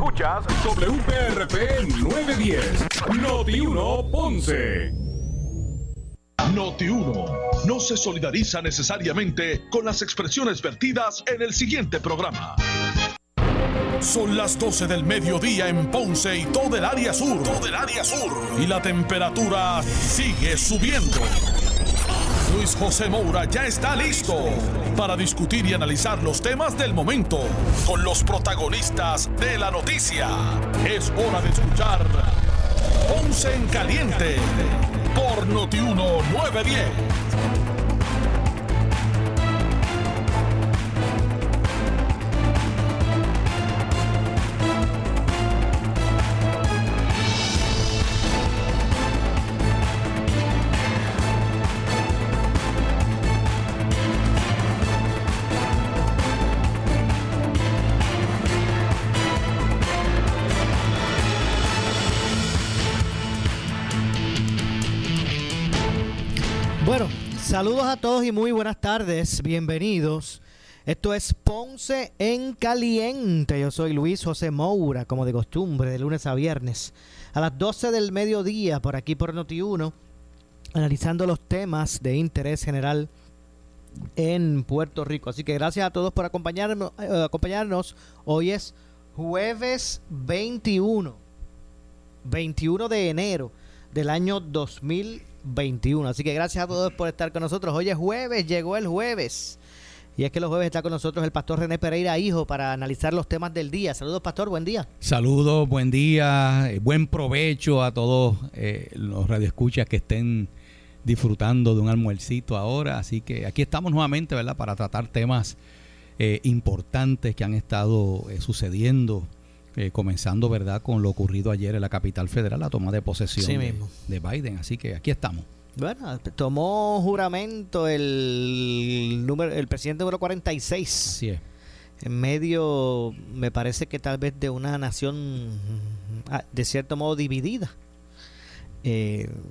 Escuchas WPRP 910, Noti Uno, Ponce. Noti Uno no se solidariza necesariamente con las expresiones vertidas en el siguiente programa. Son las 12 del mediodía en Ponce y toda el área sur. Y la temperatura sigue subiendo. Luis José Moura ya está listo para discutir y analizar los temas del momento con los protagonistas de la noticia. Es hora de escuchar Ponce en Caliente por Noti Uno 910. Saludos a todos y muy buenas tardes, bienvenidos. Esto es Ponce en Caliente. Yo soy Luis José Moura, como de costumbre, de lunes a viernes, a las 12 del mediodía, por aquí por Noti Uno, analizando los temas de interés general en Puerto Rico. Así que gracias a todos por acompañarnos. Hoy es jueves 21 de enero del año 2021. Así que gracias a todos por estar con nosotros. Hoy es jueves, llegó el jueves. Y es que los jueves está con nosotros el pastor René Pereira Hijo para analizar los temas del día. Saludos, pastor, buen día. Saludos, buen día. Buen provecho a todos los radioescuchas que estén disfrutando de un almuercito ahora. Así que aquí estamos nuevamente, ¿verdad?, para tratar temas importantes que han estado sucediendo. Comenzando, ¿verdad?, con lo ocurrido ayer en la capital federal, la toma de posesión de Biden. Así que aquí estamos. Bueno, tomó juramento el presidente número 46. Así es. En medio, me parece que tal vez de una nación, de cierto modo, dividida.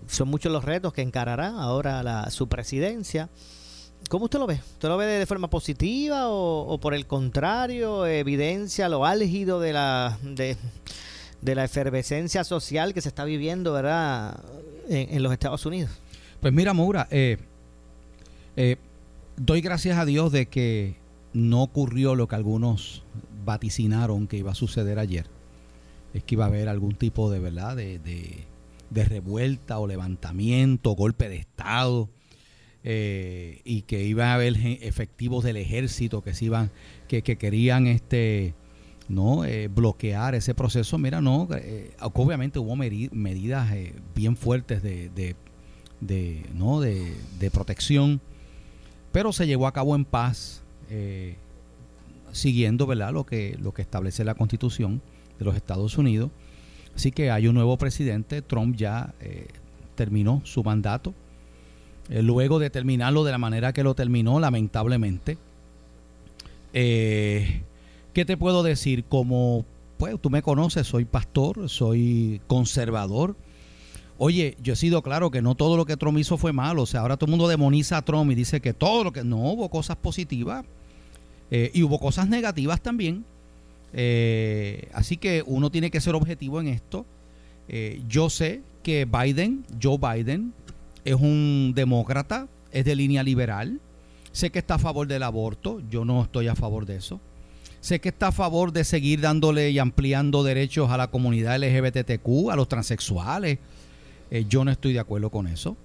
Son muchos los retos que encarará ahora su presidencia. ¿Cómo usted lo ve? ¿Usted lo ve de forma positiva o por el contrario, evidencia lo álgido de la efervescencia social que se está viviendo, ¿verdad?, en los Estados Unidos? Pues mira, Moura, doy gracias a Dios de que no ocurrió lo que algunos vaticinaron que iba a suceder ayer. Es que iba a haber algún tipo de, ¿verdad?, de revuelta o levantamiento, golpe de Estado. Y que iba a haber efectivos del ejército que se iban, que querían bloquear ese proceso. Mira, no, obviamente hubo medidas bien fuertes de protección, pero se llevó a cabo en paz, siguiendo, ¿verdad?, lo que establece la Constitución de los Estados Unidos. Así que hay un nuevo presidente. Trump ya terminó su mandato. Luego de terminarlo de la manera que lo terminó, lamentablemente. ¿Qué te puedo decir? Como, pues, tú me conoces, soy pastor, soy conservador. Oye, yo he sido claro que no todo lo que Trump hizo fue malo. O sea, ahora todo el mundo demoniza a Trump y dice que todo lo que... No, hubo cosas positivas y hubo cosas negativas también. Así que uno tiene que ser objetivo en esto. Yo sé que Joe Biden... es un demócrata, es de línea liberal. Sé que está a favor del aborto, yo no estoy a favor de eso. Sé que está a favor de seguir dándole y ampliando derechos a la comunidad LGBTQ, a los transexuales. Yo no estoy de acuerdo con eso.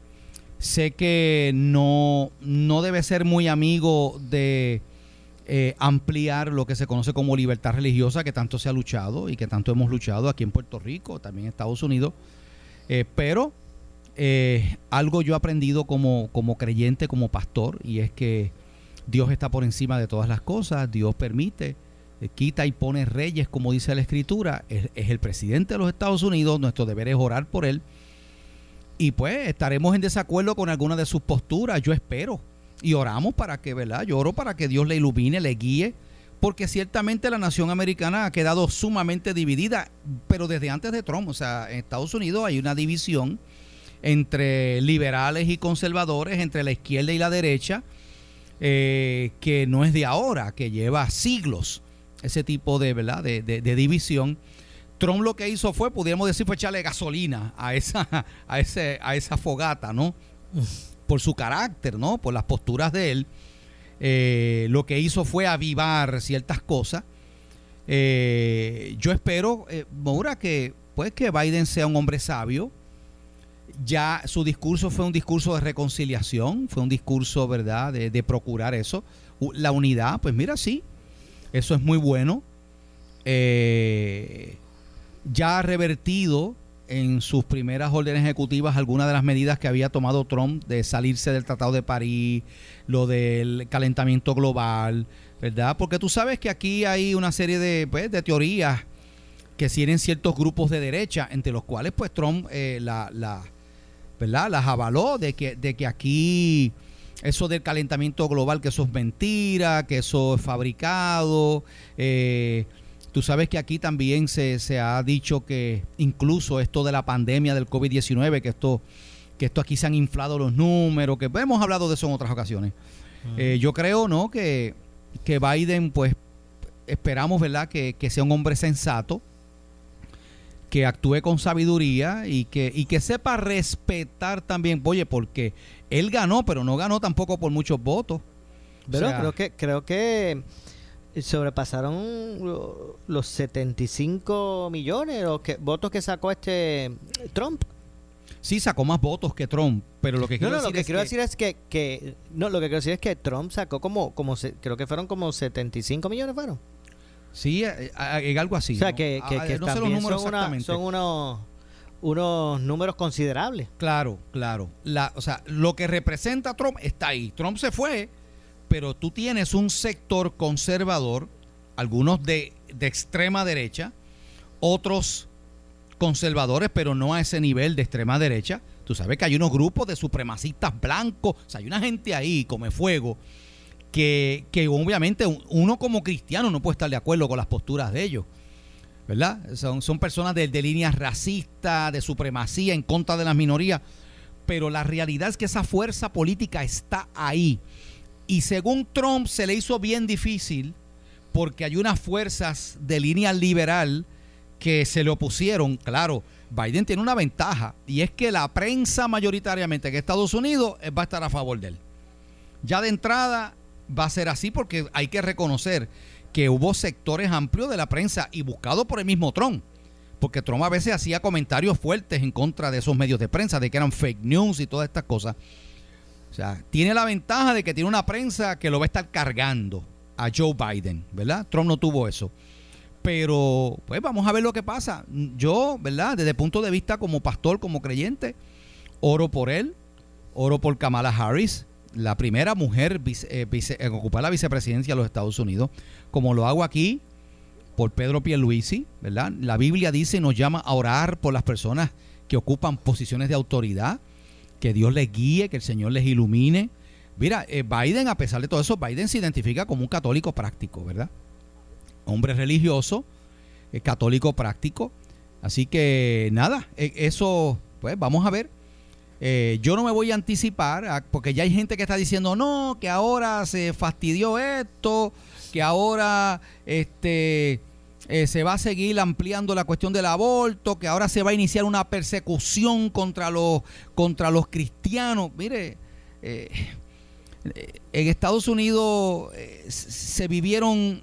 Sé que no debe ser muy amigo de ampliar lo que se conoce como libertad religiosa, que tanto se ha luchado y que tanto hemos luchado aquí en Puerto Rico, también en Estados Unidos. Pero... algo yo he aprendido como creyente, como pastor, y es que Dios está por encima de todas las cosas. Dios permite, quita y pone reyes, como dice la Escritura. Es el presidente de los Estados Unidos, nuestro deber es orar por él, y pues estaremos en desacuerdo con alguna de sus posturas, yo espero, y oramos para que, ¿verdad?, yo oro para que Dios le ilumine, le guíe, porque ciertamente la nación americana ha quedado sumamente dividida, pero desde antes de Trump. O sea, en Estados Unidos hay una división entre liberales y conservadores, entre la izquierda y la derecha, que no es de ahora, que lleva siglos. ese tipo de, ¿verdad?, de división. Trump lo que hizo fue, pudiéramos decir, fue echarle gasolina a esa fogata, ¿no? Por su carácter, ¿no? Por las posturas de él. Lo que hizo fue avivar ciertas cosas. Yo espero, Moura, que Biden sea un hombre sabio. Ya su discurso fue un discurso de reconciliación, fue un discurso, ¿verdad?, de procurar eso. La unidad, pues mira, sí, eso es muy bueno. Ya ha revertido en sus primeras órdenes ejecutivas algunas de las medidas que había tomado Trump de salirse del Tratado de París, lo del calentamiento global, ¿verdad? Porque tú sabes que aquí hay una serie de teorías que tienen ciertos grupos de derecha, entre los cuales pues Trump ¿verdad?, las avaló de que aquí eso del calentamiento global, que eso es mentira, que eso es fabricado. Tú sabes que aquí también se ha dicho que incluso esto de la pandemia del COVID-19, que esto aquí se han inflado los números, que hemos hablado de eso en otras ocasiones. Yo creo, ¿no?, que Biden, pues esperamos, ¿verdad?, que sea un hombre sensato, que actúe con sabiduría y que sepa respetar también, oye, porque él ganó, pero no ganó tampoco por muchos votos. Pero o sea, creo que sobrepasaron los 75 millones votos que sacó Trump. Sí, sacó más votos que Trump, pero lo que quiero decir es que Trump sacó como creo que fueron como 75 millones fueron. Sí, algo así. O sea, ¿no? Que no sé los números exactamente. Son unos números considerables. Claro. Lo que representa Trump está ahí. Trump se fue, pero tú tienes un sector conservador, algunos de extrema derecha, otros conservadores, pero no a ese nivel de extrema derecha. Tú sabes que hay unos grupos de supremacistas blancos, o sea, hay una gente ahí, come fuego, que obviamente uno como cristiano no puede estar de acuerdo con las posturas de ellos, ¿verdad? Son personas de líneas racistas, de supremacía, en contra de las minorías, pero la realidad es que esa fuerza política está ahí. Y según Trump se le hizo bien difícil porque hay unas fuerzas de línea liberal que se le opusieron. Claro, Biden tiene una ventaja, y es que la prensa mayoritariamente en Estados Unidos va a estar a favor de él. Ya de entrada va a ser así, porque hay que reconocer que hubo sectores amplios de la prensa, y buscado por el mismo Trump, porque Trump a veces hacía comentarios fuertes en contra de esos medios de prensa, de que eran fake news y todas estas cosas. O sea, tiene la ventaja de que tiene una prensa que lo va a estar cargando a Joe Biden, ¿verdad? Trump no tuvo eso. Pero, pues, vamos a ver lo que pasa. Yo, ¿verdad?, desde el punto de vista como pastor, como creyente, oro por él, oro por Kamala Harris, la primera mujer en ocupar la vicepresidencia de los Estados Unidos, como lo hago aquí por Pedro Pierluisi, ¿verdad? La Biblia dice y nos llama a orar por las personas que ocupan posiciones de autoridad, que Dios les guíe, que el Señor les ilumine. Mira, Biden, a pesar de todo eso, Biden se identifica como un católico práctico, ¿verdad? Hombre religioso, católico práctico. Así que nada, eso, pues vamos a ver. Yo no me voy a anticipar, porque ya hay gente que está diciendo no, que ahora se fastidió esto, que ahora se va a seguir ampliando la cuestión del aborto, que ahora se va a iniciar una persecución contra los cristianos. Mire, en Estados Unidos se vivieron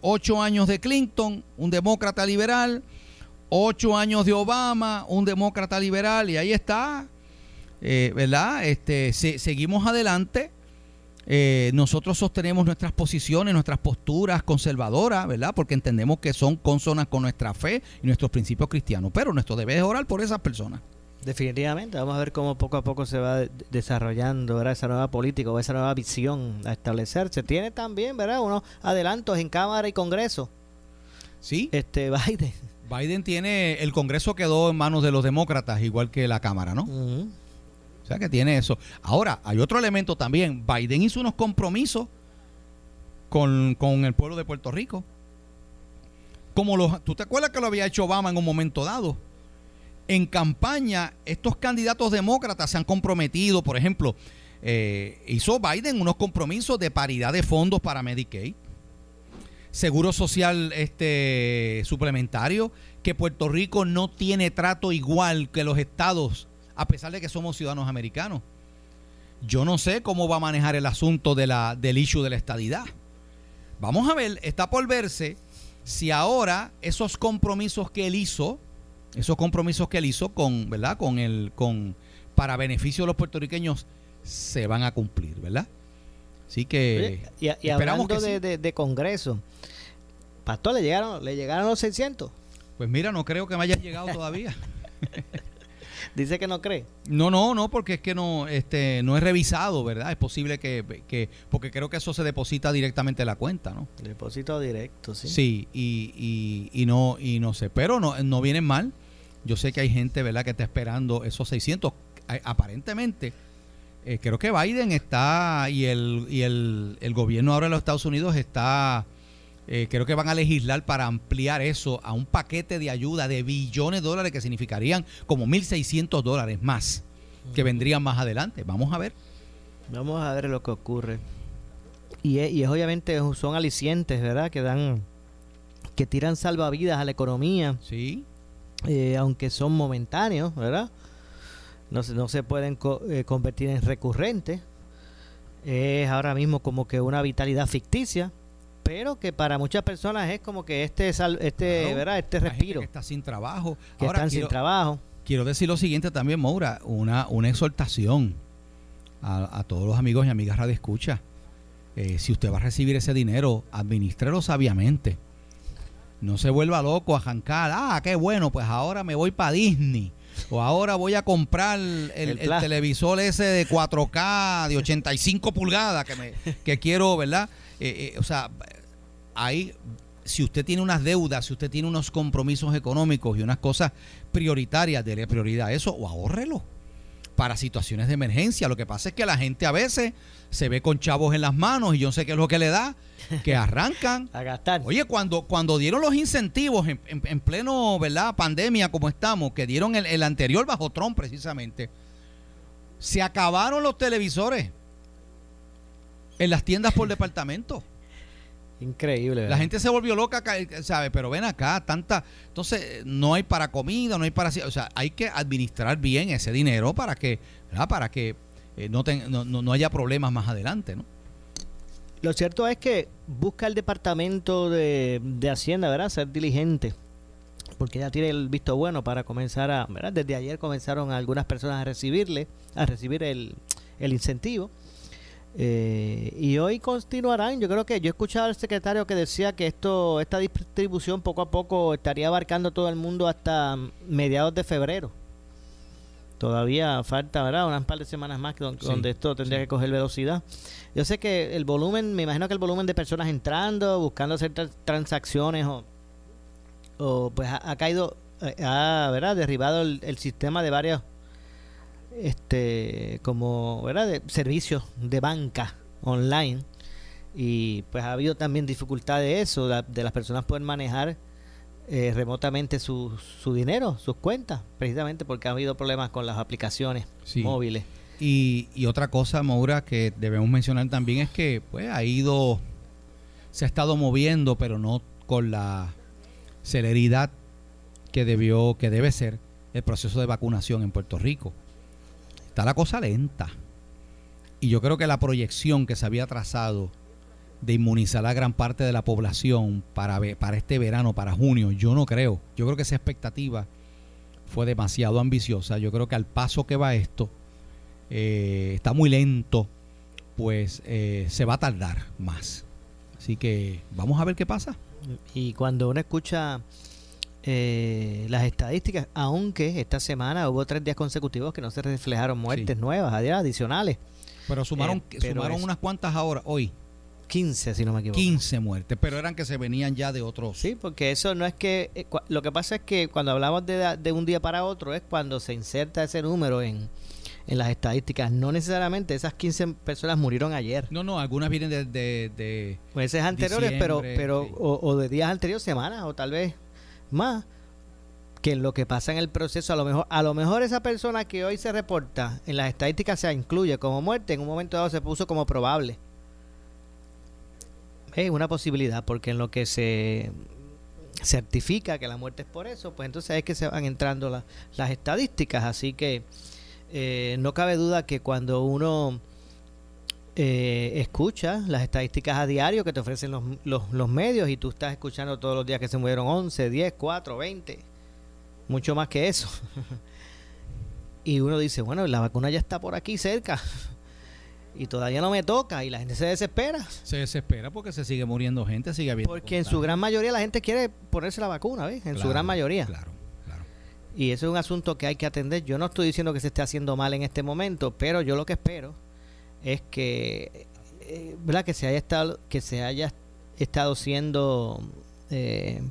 8 años de Clinton, un demócrata liberal, 8 años de Obama, un demócrata liberal, y ahí está. ¿Verdad? Seguimos adelante. Nosotros sostenemos nuestras posiciones, nuestras posturas conservadoras, ¿verdad?, porque entendemos que son consonas con nuestra fe y nuestros principios cristianos, pero nuestro deber es orar por esas personas. Definitivamente, vamos a ver cómo poco a poco se va desarrollando, ¿verdad?, esa nueva política o esa nueva visión a establecerse. Tiene también, ¿verdad?, unos adelantos en Cámara y Congreso. Sí. Biden tiene, el Congreso quedó en manos de los demócratas, igual que la Cámara, ¿no? Uh-huh. O sea, que tiene eso. Ahora, hay otro elemento también. Biden hizo unos compromisos con el pueblo de Puerto Rico. ¿Tú te acuerdas que lo había hecho Obama en un momento dado? En campaña, estos candidatos demócratas se han comprometido. Por ejemplo, hizo Biden unos compromisos de paridad de fondos para Medicaid. seguro social suplementario, que Puerto Rico no tiene trato igual que los estados, a pesar de que somos ciudadanos americanos. Yo no sé cómo va a manejar el asunto del issue de la estadidad. Vamos a ver, está por verse si ahora esos compromisos que él hizo con, ¿verdad?, para beneficio de los puertorriqueños se van a cumplir, ¿verdad? Así que y esperamos que de Congreso, Pastor, le llegaron los 600. Pues mira, no creo que me haya llegado todavía. Dice que no cree. No, porque es que no he revisado, ¿verdad? Es posible que porque creo que eso se deposita directamente en la cuenta, ¿no? Depósito directo, sí. Sí, y no sé, pero no vienen mal. Yo sé que hay gente, ¿verdad?, que está esperando esos 600. Aparentemente, creo que Biden está y el gobierno ahora de los Estados Unidos está, creo que van a legislar para ampliar eso a un paquete de ayuda de billones de dólares, que significarían como $1,600 más, que vendrían más adelante. Vamos a ver lo que ocurre. Y obviamente son alicientes, ¿verdad?, que tiran salvavidas a la economía. Sí. Aunque son momentáneos, ¿verdad? No se pueden convertir en recurrentes. Es ahora mismo como que una vitalidad ficticia, pero que para muchas personas es como que claro, ¿verdad?, este respiro. Que está sin trabajo. Quiero decir lo siguiente también, Moura, una exhortación a todos los amigos y amigas radioescuchas. Si usted va a recibir ese dinero, administrelo sabiamente. No se vuelva loco a jancar. Ah, qué bueno, pues ahora me voy para Disney. O ahora voy a comprar el televisor ese de 4K de 85 pulgadas que quiero, ¿verdad? O sea, ahí, si usted tiene unas deudas, si usted tiene unos compromisos económicos y unas cosas prioritarias, déle prioridad a eso o ahórrelo para situaciones de emergencia. Lo que pasa es que la gente a veces se ve con chavos en las manos y yo sé qué es lo que le da, que arrancan a gastar. Oye, cuando dieron los incentivos en pleno, ¿verdad?, pandemia como estamos, que dieron el anterior bajo Trump precisamente, se acabaron los televisores en las tiendas por departamento. Increíble, ¿verdad? La gente se volvió loca, ¿sabes? Pero ven acá, entonces no hay para comida, no hay para... O sea, hay que administrar bien ese dinero para que, ¿verdad?, para que no haya problemas más adelante, ¿no? Lo cierto es que busca el Departamento de Hacienda, ¿verdad?, ser diligente, porque ya tiene el visto bueno para comenzar a... ¿verdad? Desde ayer comenzaron algunas personas a recibir el incentivo. Y hoy continuarán. Yo creo que yo escuchaba al secretario que decía que esta distribución poco a poco estaría abarcando todo el mundo hasta mediados de febrero. Todavía falta, ¿verdad?, unas par de semanas más donde esto tendría que coger velocidad. Yo sé que el volumen, me imagino que el volumen de personas entrando, buscando hacer transacciones o pues ha caído, ¿verdad?, derribado el sistema de varios como, ¿verdad?, de servicios de banca online, y pues ha habido también dificultad de eso, de las personas poder manejar remotamente su dinero, sus cuentas, precisamente porque ha habido problemas con las aplicaciones móviles. Y otra cosa, Moura, que debemos mencionar también es que pues se ha estado moviendo, pero no con la celeridad que debe ser el proceso de vacunación en Puerto Rico. Está la cosa lenta. Y yo creo que la proyección que se había trazado de inmunizar a gran parte de la población para este verano, para junio, yo creo que esa expectativa fue demasiado ambiciosa. Yo creo que al paso que va esto, está muy lento, pues se va a tardar más. Así que vamos a ver qué pasa. Y cuando uno escucha las estadísticas, aunque esta semana hubo 3 días consecutivos que no se reflejaron muertes nuevas, adicionales. Pero sumaron unas cuantas ahora, hoy. 15, si no me equivoco. 15 muertes, pero eran que se venían ya de otros. Sí, porque eso no es que... lo que pasa es que cuando hablamos de un día para otro es cuando se inserta ese número en las estadísticas. No necesariamente esas 15 personas murieron ayer. No, algunas vienen de meses anteriores, pero sí. o de días anteriores, semanas, o tal vez más, que lo que pasa en el proceso. A lo mejor esa persona que hoy se reporta en las estadísticas se incluye como muerte, en un momento dado se puso como probable. es una posibilidad, porque en lo que se certifica que la muerte es por eso, pues entonces es que se van entrando las estadísticas. Así que no cabe duda que cuando uno escucha las estadísticas a diario que te ofrecen los medios, y tú estás escuchando todos los días que se murieron 11, 10, 4, 20, mucho más que eso. Y uno dice, bueno, la vacuna ya está por aquí cerca y todavía no me toca, y la gente se desespera. Se desespera porque se sigue muriendo gente, sigue habiendo. Porque en su gran mayoría la gente quiere ponerse la vacuna, ¿ves? En su gran mayoría. Claro, claro. Y eso es un asunto que hay que atender. Yo no estoy diciendo que se esté haciendo mal en este momento, pero yo lo que espero es que, ¿verdad?, que se haya estado siendo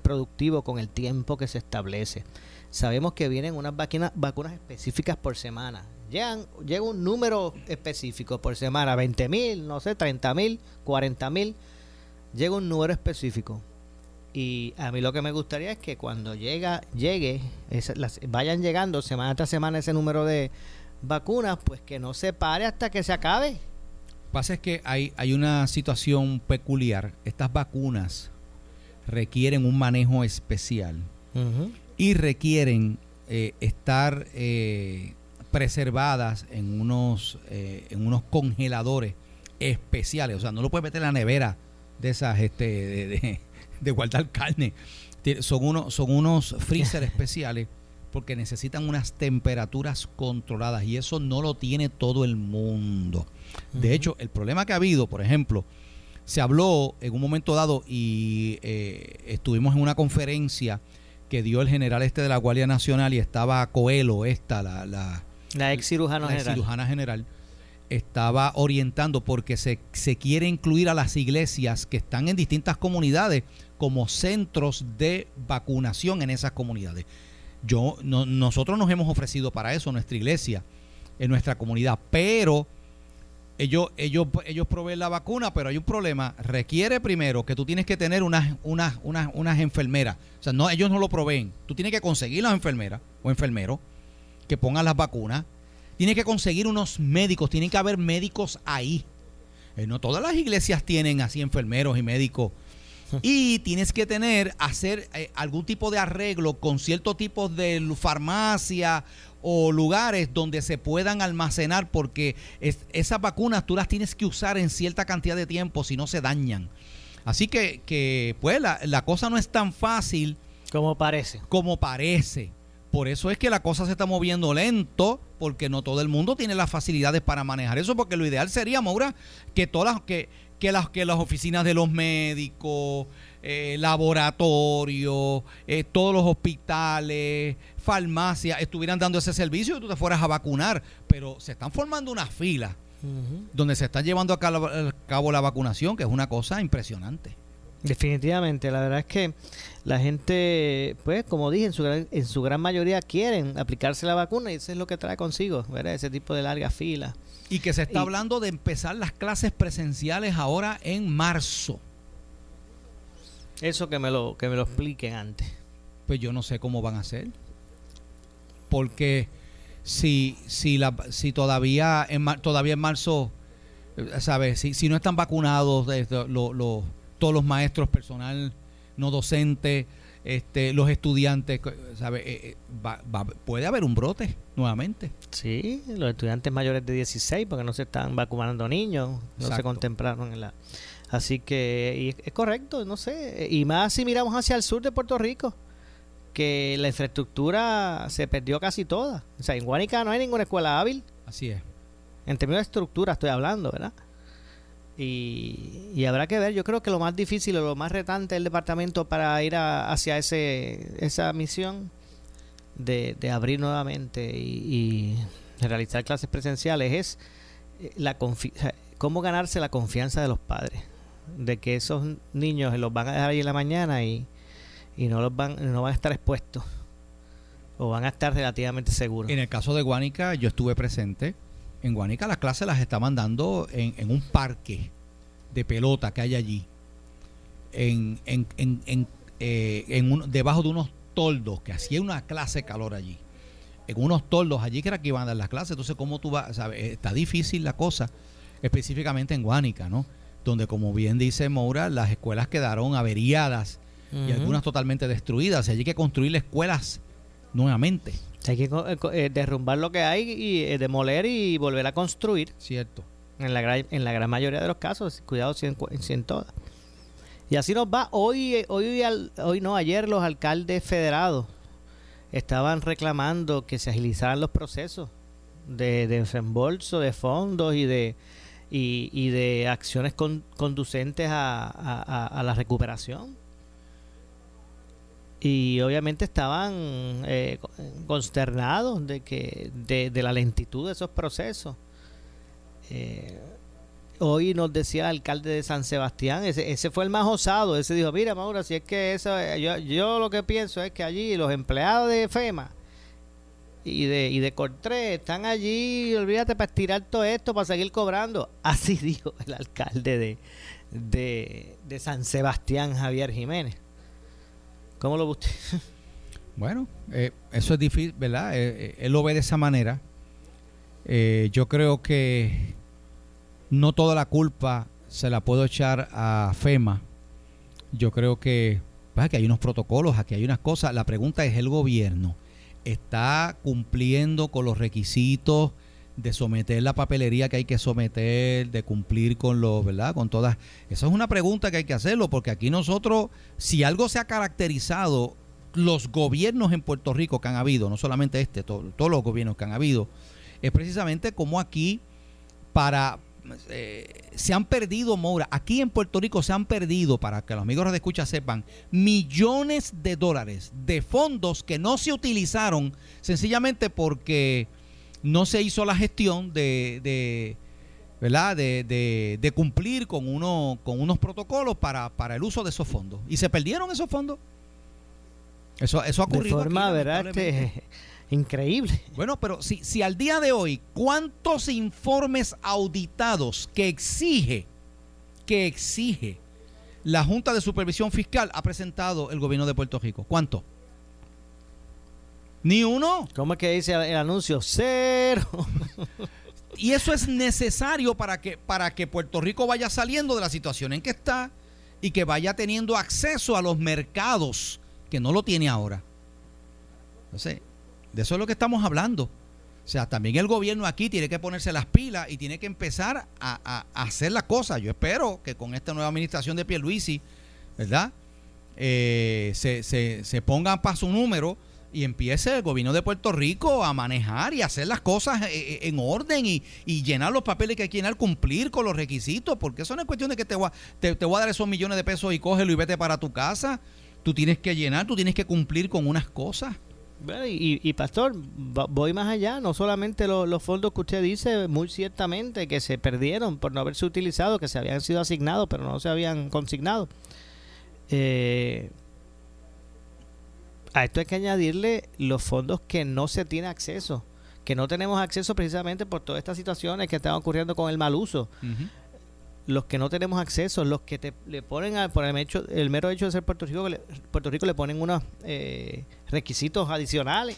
productivo con el tiempo que se establece. Sabemos que vienen unas vacunas específicas por semana. Llega un número específico por semana, 20,000, no sé, 30,000, 40,000. Llega un número específico. Y a mí lo que me gustaría es que cuando vayan llegando semana tras semana ese número de vacunas, pues que no se pare hasta que se acabe. Lo que pasa es que hay una situación peculiar. Estas vacunas requieren un manejo especial. Uh-huh. Y requieren estar preservadas en unos congeladores especiales. O sea, no lo puedes meter en la nevera de esas de guardar carne. Son unos freezer especiales porque necesitan unas temperaturas controladas, y eso no lo tiene todo el mundo. De hecho, el problema que ha habido, por ejemplo, se habló en un momento dado, y estuvimos en una conferencia que dio el general de la Guardia Nacional, y estaba Coelho, la ex cirujana general. La ex cirujana general estaba orientando porque se quiere incluir a las iglesias que están en distintas comunidades como centros de vacunación en esas comunidades. Nosotros nos hemos ofrecido para eso, nuestra iglesia, en nuestra comunidad, pero ellos proveen la vacuna, pero hay un problema. Requiere primero que tú tienes que tener unas enfermeras. O sea, no, ellos no lo proveen. Tú tienes que conseguir las enfermeras o enfermeros que pongan las vacunas. Tienes que conseguir unos médicos. Tienen que haber médicos ahí. No todas las iglesias tienen así enfermeros y médicos. Y tienes que hacer algún tipo de arreglo con cierto tipo de farmacia o lugares donde se puedan almacenar, porque esas vacunas tú las tienes que usar en cierta cantidad de tiempo, si no se dañan. Así que pues la cosa no es tan fácil como parece. Por eso es que la cosa se está moviendo lento, porque no todo el mundo tiene las facilidades para manejar eso, porque lo ideal sería, Moura, que las oficinas de los médicos, laboratorios, todos los hospitales, farmacias, estuvieran dando ese servicio y tú te fueras a vacunar. Pero se están formando unas filas donde se están llevando a cabo la vacunación, que es una cosa impresionante. Definitivamente, la verdad es que la gente, pues como dije, en su gran mayoría quieren aplicarse la vacuna, y eso es lo que trae consigo, ¿verdad?, ese tipo de largas filas. Y que se está hablando de empezar las clases presenciales ahora en marzo. Eso que me lo expliquen antes. Pues yo no sé cómo van a hacer. Porque si todavía en marzo, ¿sabes? Si no están vacunados todos los maestros, personal no docente, los estudiantes, ¿sabe? Puede haber un brote nuevamente. Sí, los estudiantes mayores de 16, porque no se están vacunando niños, no. Exacto. Se contemplaron en la... Así que es correcto, no sé. Y más si miramos hacia el sur de Puerto Rico, que la infraestructura se perdió casi toda. O sea, en Guánica no hay ninguna escuela hábil. Así es. En términos de estructura estoy hablando, ¿verdad? Y habrá que ver. Yo creo que lo más difícil o lo más retante del departamento para ir hacia esa misión de abrir nuevamente y realizar clases presenciales es cómo ganarse la confianza de los padres, de que esos niños los van a dejar ahí en la mañana y no van a estar expuestos o van a estar relativamente seguros. En el caso de Guánica, yo estuve presente. En Guánica las clases las estaban dando en un parque de pelota que hay allí, debajo de unos toldos, que hacía una clase calor allí, en unos toldos allí que era que iban a dar las clases. Entonces, ¿cómo tú vas? ¿Sabes? Está difícil la cosa, específicamente en Guánica, ¿no? donde, como bien dice Moura, las escuelas quedaron averiadas y algunas totalmente destruidas. Allí hay que construir escuelas nuevamente. Hay que derrumbar lo que hay y demoler y volver a construir. Cierto. En la gran mayoría de los casos, cuidado si en todas. Y así nos va. Ayer los alcaldes federados estaban reclamando que se agilizaran los procesos de reembolso de fondos y de acciones conducentes a la recuperación. Y obviamente estaban consternados de la lentitud de esos procesos. Hoy nos decía el alcalde de San Sebastián, ese fue el más osado, ese dijo, mira Maura, si es que yo lo que pienso es que allí los empleados de FEMA y de Cortré están allí, olvídate, para estirar todo esto, para seguir cobrando. Así dijo el alcalde de San Sebastián, Javier Jiménez. ¿Cómo lo ve usted? Bueno, eso es difícil, ¿verdad? Él lo ve de esa manera. Yo creo que no toda la culpa se la puedo echar a FEMA. Yo creo que pues, aquí hay unos protocolos, aquí hay unas cosas. La pregunta es, ¿el gobierno está cumpliendo con los requisitos de someter la papelería que hay que someter, de cumplir con los, ¿verdad? Con todas. Esa es una pregunta que hay que hacerlo, porque aquí nosotros, si algo se ha caracterizado, los gobiernos en Puerto Rico que han habido, no solamente todos los gobiernos que han habido, es precisamente como aquí se han perdido, Moura, aquí en Puerto Rico se han perdido, para que los amigos de escucha sepan, millones de dólares de fondos que no se utilizaron sencillamente porque no se hizo la gestión ¿verdad? De cumplir con unos protocolos para el uso de esos fondos. Y se perdieron esos fondos. Eso ha ocurrido. De forma, aquí, ¿verdad? Increíble. Bueno, pero si al día de hoy, ¿cuántos informes auditados que exige la Junta de Supervisión Fiscal ha presentado el gobierno de Puerto Rico? ¿Cuántos? Ni uno. ¿Cómo es que dice el anuncio? Cero. Y eso es necesario para que Puerto Rico vaya saliendo de la situación en que está y que vaya teniendo acceso a los mercados, que no lo tiene ahora. Entonces, de eso es lo que estamos hablando. O sea, también el gobierno aquí tiene que ponerse las pilas y tiene que empezar a hacer las cosas. Yo espero que con esta nueva administración de Pierluisi, ¿verdad? Se pongan para su número y empiece el gobierno de Puerto Rico a manejar y hacer las cosas en orden y llenar los papeles que hay que llenar, cumplir con los requisitos, porque eso no es cuestión de que te voy a dar esos millones de pesos y cógelo y vete para tu casa. Tú tienes que llenar, tú tienes que cumplir con unas cosas. Bueno, y Pastor, voy más allá, no solamente los fondos que usted dice, muy ciertamente, que se perdieron por no haberse utilizado, que se habían sido asignados, pero no se habían consignado. A esto hay que añadirle los fondos que no se tiene acceso, que no tenemos acceso precisamente por todas estas situaciones que están ocurriendo con el mal uso. Uh-huh. Los que no tenemos acceso, los que le ponen, por el mero hecho de ser Puerto Rico, le ponen unos requisitos adicionales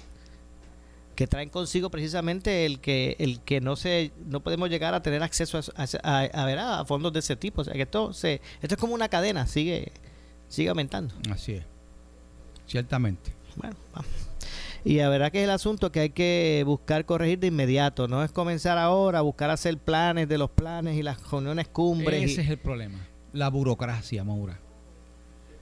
que traen consigo precisamente el que no podemos llegar a tener acceso a fondos de ese tipo. O sea, que esto es como una cadena, sigue aumentando. Así es, ciertamente. Bueno, vamos. Y la verdad que es el asunto que hay que buscar corregir de inmediato. No es comenzar ahora a buscar hacer planes de los planes y las reuniones cumbres. Ese es el problema. La burocracia, Moura.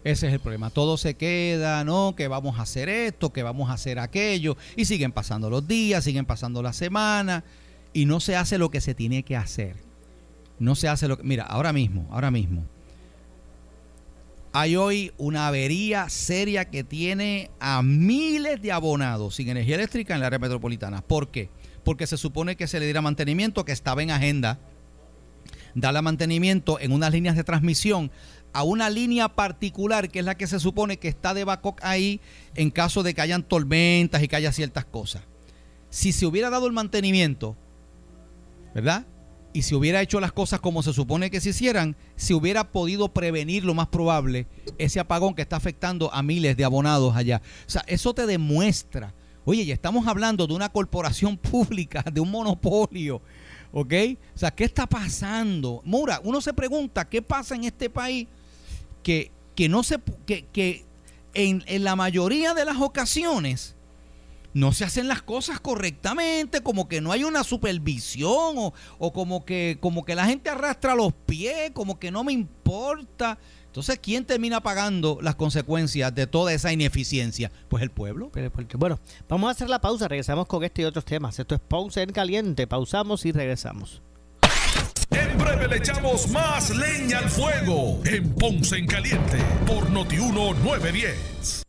Ese es el problema. Todo se queda, ¿no? Que vamos a hacer esto, que vamos a hacer aquello. Y siguen pasando los días, siguen pasando las semanas. Y no se hace lo que se tiene que hacer. No se hace lo que... Mira, ahora mismo. Hay hoy una avería seria que tiene a miles de abonados sin energía eléctrica en el área metropolitana. ¿Por qué? Porque se supone que se le diera mantenimiento, que estaba en agenda. Darle mantenimiento en unas líneas de transmisión a una línea particular, que es la que se supone que está de backup ahí en caso de que hayan tormentas y que haya ciertas cosas. Si se hubiera dado el mantenimiento, ¿verdad?, y si hubiera hecho las cosas como se supone que se hicieran, se hubiera podido prevenir, lo más probable, ese apagón que está afectando a miles de abonados allá. O sea, eso te demuestra, oye, ya estamos hablando de una corporación pública, de un monopolio. ¿ok? O sea, ¿qué está pasando? Moura, uno se pregunta qué pasa en este país que no se que en la mayoría de las ocasiones no se hacen las cosas correctamente, como que no hay una supervisión o como que la gente arrastra los pies, como que no me importa. Entonces, ¿quién termina pagando las consecuencias de toda esa ineficiencia? Pues el pueblo. Bueno, vamos a hacer la pausa, regresamos con este y otros temas. Esto es Pausa en Caliente, pausamos y regresamos. En breve le echamos más leña al fuego en Ponce en Caliente por Noti Uno 910.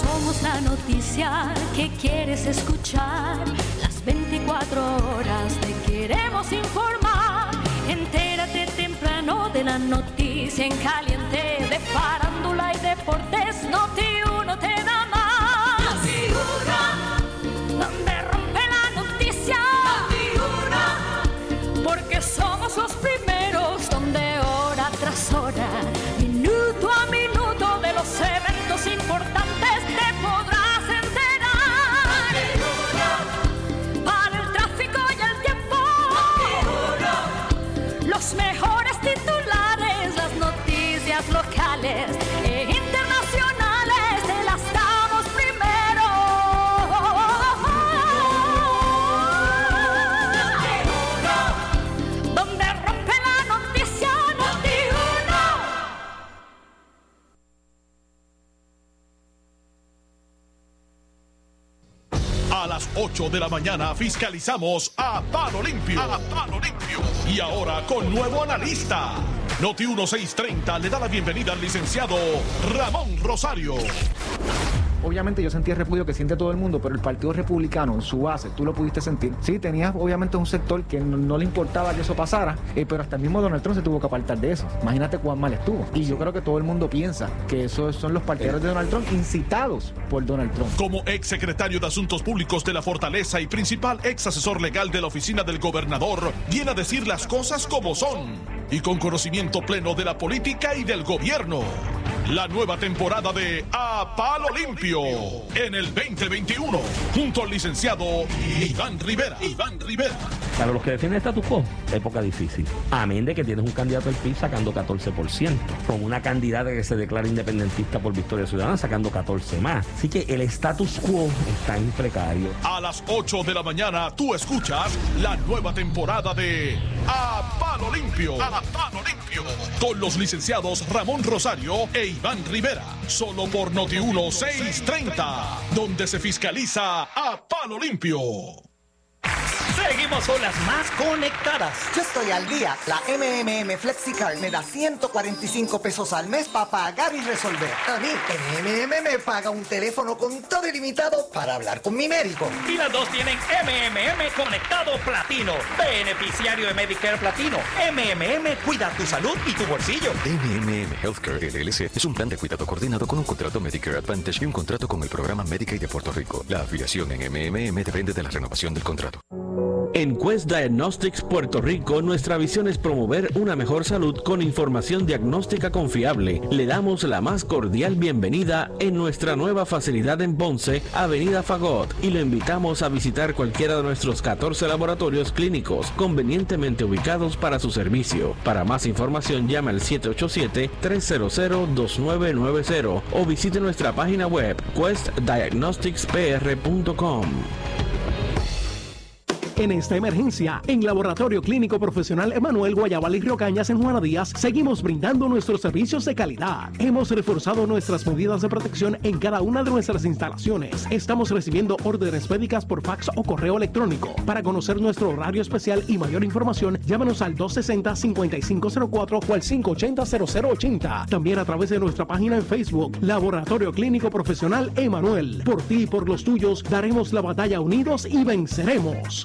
Somos la noticia que quieres escuchar, las 24 horas te queremos informar. Entérate temprano de la noticia en caliente, de farándula y deportes, Noti Uno te da más. La figura, donde rompe la noticia. La figura, porque somos los primeros, donde hora tras hora, minuto a minuto de los eventos importantes. Mejores titulares, las noticias locales e internacionales, te las damos primero. Noti Uno, donde rompe la noticia. Noti Uno. A las 8 de la mañana fiscalizamos a palo limpio. A palo limpio. Y ahora con nuevo analista. Noti 1630 le da la bienvenida al licenciado Ramón Rosario. Obviamente yo sentí el repudio que siente todo el mundo, pero el Partido Republicano, en su base, tú lo pudiste sentir. Sí, tenías obviamente un sector que no le importaba que eso pasara, pero hasta el mismo Donald Trump se tuvo que apartar de eso. Imagínate cuán mal estuvo. Y yo creo que todo el mundo piensa que esos son los partidarios de Donald Trump, incitados por Donald Trump. Como exsecretario de Asuntos Públicos de la Fortaleza y principal exasesor legal de la oficina del gobernador, viene a decir las cosas como son y con conocimiento pleno de la política y del gobierno. La nueva temporada de A Palo Limpio en el 2021, junto al licenciado Iván Rivera. Para los que defienden el status quo, época difícil. Amén de que tienes un candidato del PIB sacando 14%, con una candidata que se declara independentista por Victoria Ciudadana sacando 14 más. Así que el status quo está en precario. A las 8 de la mañana tú escuchas la nueva temporada de A Palo Limpio. A Palo Limpio. Con los licenciados Ramón Rosario e Iván Rivera, solo por Noti 1630, donde se fiscaliza a palo limpio. Seguimos con las más conectadas. Yo estoy al día. La MMM FlexiCard me da 145 pesos al mes para pagar y resolver. A mí, el MMM me paga un teléfono con todo ilimitado para hablar con mi médico. Y las dos tienen MMM Conectado Platino. Beneficiario de Medicare Platino. MMM cuida tu salud y tu bolsillo. MMM Healthcare LLC es un plan de cuidado coordinado con un contrato Medicare Advantage y un contrato con el programa Medicaid de Puerto Rico. La afiliación en MMM depende de la renovación del contrato. En Quest Diagnostics Puerto Rico, nuestra visión es promover una mejor salud con información diagnóstica confiable. Le damos la más cordial bienvenida en nuestra nueva facilidad en Ponce, Avenida Fagot, y lo invitamos a visitar cualquiera de nuestros 14 laboratorios clínicos convenientemente ubicados para su servicio. Para más información, llame al 787-300-2990 o visite nuestra página web questdiagnosticspr.com. En esta emergencia, en Laboratorio Clínico Profesional Emanuel Guayabal y Río Cañas en Juana Díaz, seguimos brindando nuestros servicios de calidad. Hemos reforzado nuestras medidas de protección en cada una de nuestras instalaciones. Estamos recibiendo órdenes médicas por fax o correo electrónico. Para conocer nuestro horario especial y mayor información, llámanos al 260-5504 o al 580-0080. También a través de nuestra página en Facebook, Laboratorio Clínico Profesional Emanuel. Por ti y por los tuyos, daremos la batalla unidos y venceremos.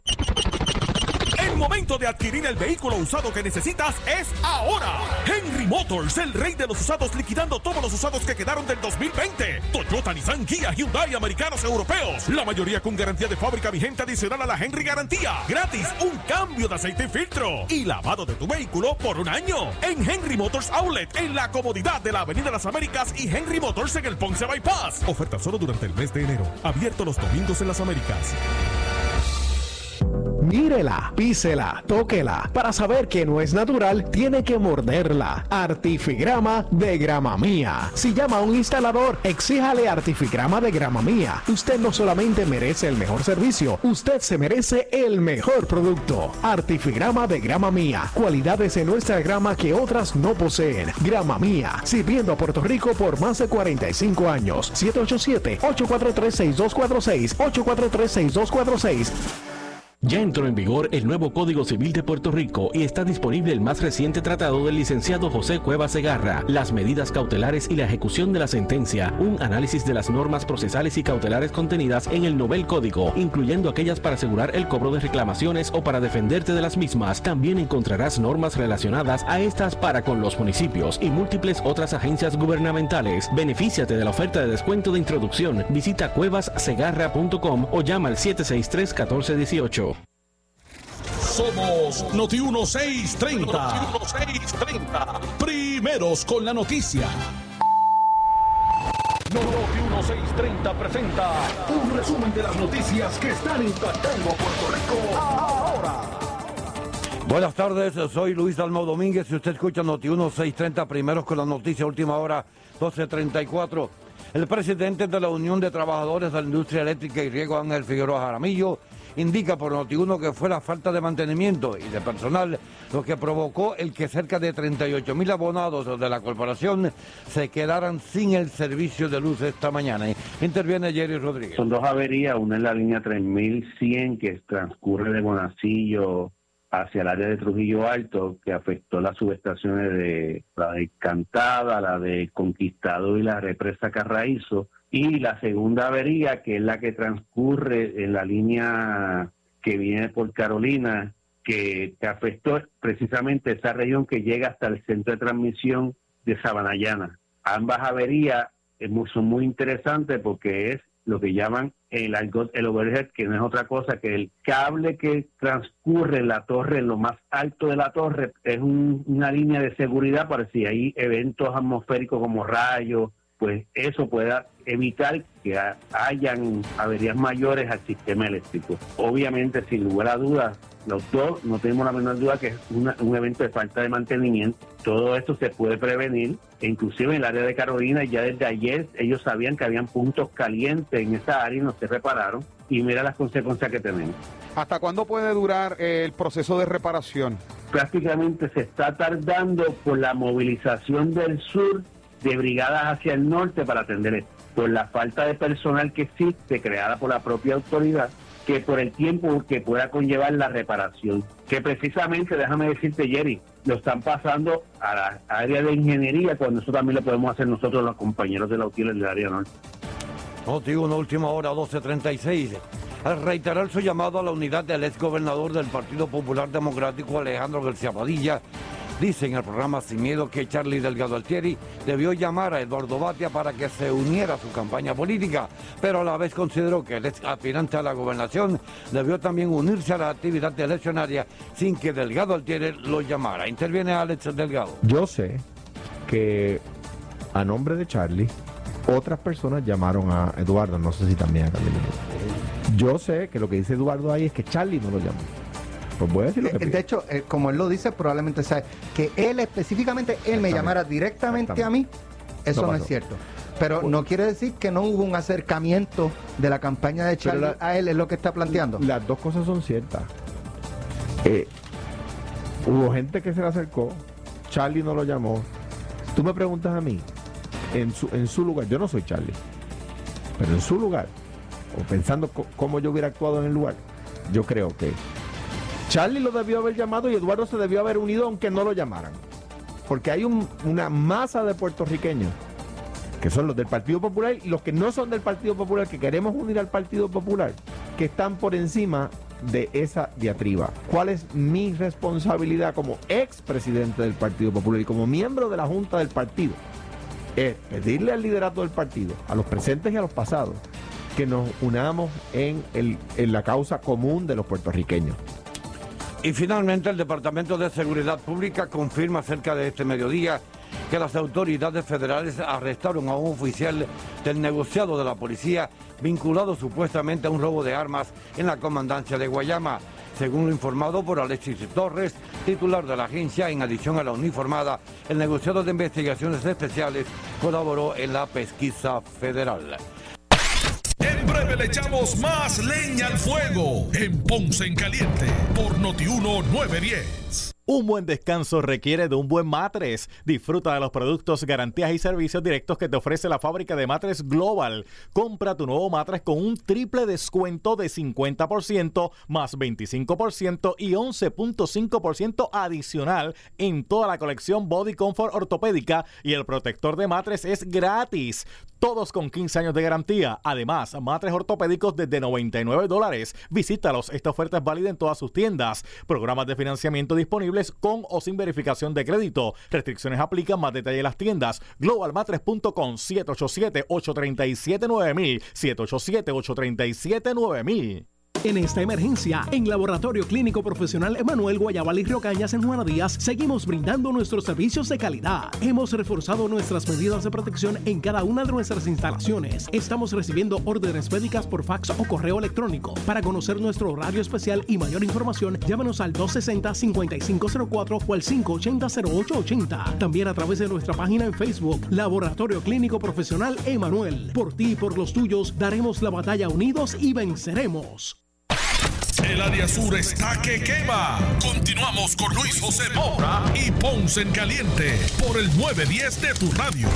El momento de adquirir el vehículo usado que necesitas es ahora. Henry Motors, el rey de los usados, liquidando todos los usados que quedaron del 2020. Toyota, Nissan, Kia, Hyundai, americanos, europeos. La mayoría con garantía de fábrica vigente adicional a la Henry Garantía. Gratis, un cambio de aceite y filtro. Y lavado de tu vehículo por un año. En Henry Motors Outlet, en la comodidad de la Avenida Las Américas y Henry Motors en el Ponce Bypass. Oferta solo durante el mes de enero. Abierto los domingos en Las Américas. Mírela, písela, tóquela. Para saber que no es natural, tiene que morderla. Artifigrama de Grama Mía. Si llama a un instalador, exíjale Artifigrama de Grama Mía. Usted no solamente merece el mejor servicio, usted se merece el mejor producto. Artifigrama de Grama Mía. Cualidades en nuestra grama que otras no poseen. Grama Mía, sirviendo a Puerto Rico por más de 45 años. 787-843-6246. 843-6246. Ya entró en vigor el nuevo Código Civil de Puerto Rico y está disponible el más reciente tratado del licenciado José Cuevas Segarra, las medidas cautelares y la ejecución de la sentencia, un análisis de las normas procesales y cautelares contenidas en el novel código, incluyendo aquellas para asegurar el cobro de reclamaciones o para defenderte de las mismas. También encontrarás normas relacionadas a estas para con los municipios y múltiples otras agencias gubernamentales. Benefíciate de la oferta de descuento de introducción. Visita cuevassegarra.com o llama al 763-1418. Somos Noti Uno 630. Primeros con la noticia. Noti Uno 630 presenta un resumen de las noticias que están impactando a Puerto Rico ahora. Buenas tardes, soy Luis Dalmau Domínguez y usted escucha Noti Uno 630, Primeros con la noticia, última hora 12:34. El presidente de la Unión de Trabajadores de la Industria Eléctrica y Riego, Ángel Figueroa Jaramillo, indica por Notiuno que fue la falta de mantenimiento y de personal lo que provocó el que cerca de 38.000 abonados de la corporación se quedaran sin el servicio de luz esta mañana. Interviene Jerry Rodríguez. Son dos averías, una en la línea 3100 que transcurre de Monacillo hacia el área de Trujillo Alto, que afectó las subestaciones de la de Cantada, la de Conquistador y la represa Carraízo. Y la segunda avería, que es la que transcurre en la línea que viene por Carolina, que afectó precisamente esa región que llega hasta el centro de transmisión de Sabanayana. Ambas averías son muy interesantes porque es lo que llaman el overhead, que no es otra cosa que el cable que transcurre en la torre, en lo más alto de la torre. Es una línea de seguridad para si hay eventos atmosféricos como rayos, pues eso pueda evitar que hayan averías mayores al sistema eléctrico. Obviamente, sin lugar a dudas, los dos, no tenemos la menor duda que es un evento de falta de mantenimiento. Todo esto se puede prevenir, inclusive en el área de Carolina, ya desde ayer ellos sabían que habían puntos calientes en esa área y no se repararon, y mira las consecuencias que tenemos. ¿Hasta cuándo puede durar el proceso de reparación? Prácticamente se está tardando por la movilización del sur de brigadas hacia el norte para atender esto, por la falta de personal que existe creada por la propia autoridad, que por el tiempo que pueda conllevar la reparación, que precisamente, déjame decirte, Jerry, lo están pasando a la área de ingeniería, cuando eso también lo podemos hacer nosotros los compañeros de la UTI del área norte. Digo, una última hora, 12:36. Al reiterar su llamado a la unidad del exgobernador del Partido Popular Democrático, Alejandro García Padilla, Dice en el programa Sin Miedo que Charlie Delgado Altieri debió llamar a Eduardo Batia para que se uniera a su campaña política, pero a la vez consideró que el ex aspirante a la gobernación debió también unirse a la actividad eleccionaria sin que Delgado Altieri lo llamara. Interviene Alex Delgado. Yo sé que a nombre de Charlie, otras personas llamaron a Eduardo, no sé si también a Camilo. Yo sé que lo que dice Eduardo ahí es que Charlie no lo llamó. Pues voy a decir lo que pide. De hecho, como él lo dice, probablemente sabe que él específicamente, él me llamara directamente a mí, eso no es cierto. Pero no quiere decir que no hubo un acercamiento de la campaña de Charlie a él, es lo que está planteando. Las dos cosas son ciertas. Hubo gente que se le acercó, Charlie no lo llamó. Tú me preguntas a mí, en su lugar, yo no soy Charlie, pero en su lugar, o pensando cómo yo hubiera actuado en el lugar, yo creo que Charlie lo debió haber llamado y Eduardo se debió haber unido aunque no lo llamaran, porque hay una masa de puertorriqueños que son los del Partido Popular y los que no son del Partido Popular, que queremos unir al Partido Popular, que están por encima de esa diatriba. ¿Cuál es mi responsabilidad como expresidente del Partido Popular y como miembro de la Junta del Partido? Es pedirle al liderato del partido, a los presentes y a los pasados, que nos unamos en la causa común de los puertorriqueños. Y finalmente, el Departamento de Seguridad Pública confirma cerca de este mediodía que las autoridades federales arrestaron a un oficial del negociado de la policía vinculado supuestamente a un robo de armas en la comandancia de Guayama. Según lo informado por Alexis Torres, titular de la agencia, en adición a la uniformada, el negociado de investigaciones especiales colaboró en la pesquisa federal. En breve le echamos más leña al fuego en Ponce en Caliente por Noti Uno 910. Un buen descanso requiere de un buen matres. Disfruta de los productos, garantías y servicios directos que te ofrece la fábrica de matres Global. Compra tu nuevo matres con un triple descuento de 50% más 25% y 11.5% adicional en toda la colección Body Comfort ortopédica, y el protector de matres es gratis. Todos con 15 años de garantía. Además, matres ortopédicos desde $99. Visítalos. Esta oferta es válida en todas sus tiendas. Programas de financiamiento disponibles con o sin verificación de crédito. Restricciones aplican. Más detalle en las tiendas. Globalmatres.com. 787-837-9000. 787-837-9000. En esta emergencia, en Laboratorio Clínico Profesional Emanuel Guayabal y Río Cañas en Juana Díaz, seguimos brindando nuestros servicios de calidad. Hemos reforzado nuestras medidas de protección en cada una de nuestras instalaciones. Estamos recibiendo órdenes médicas por fax o correo electrónico. Para conocer nuestro horario especial y mayor información, llámenos al 260-5504 o al 580-0880. También a través de nuestra página en Facebook, Laboratorio Clínico Profesional Emanuel. Por ti y por los tuyos, daremos la batalla unidos y venceremos. El área sur está que quema. Continuamos con Luis José Moura y Ponce en Caliente por el 910 de tu radio.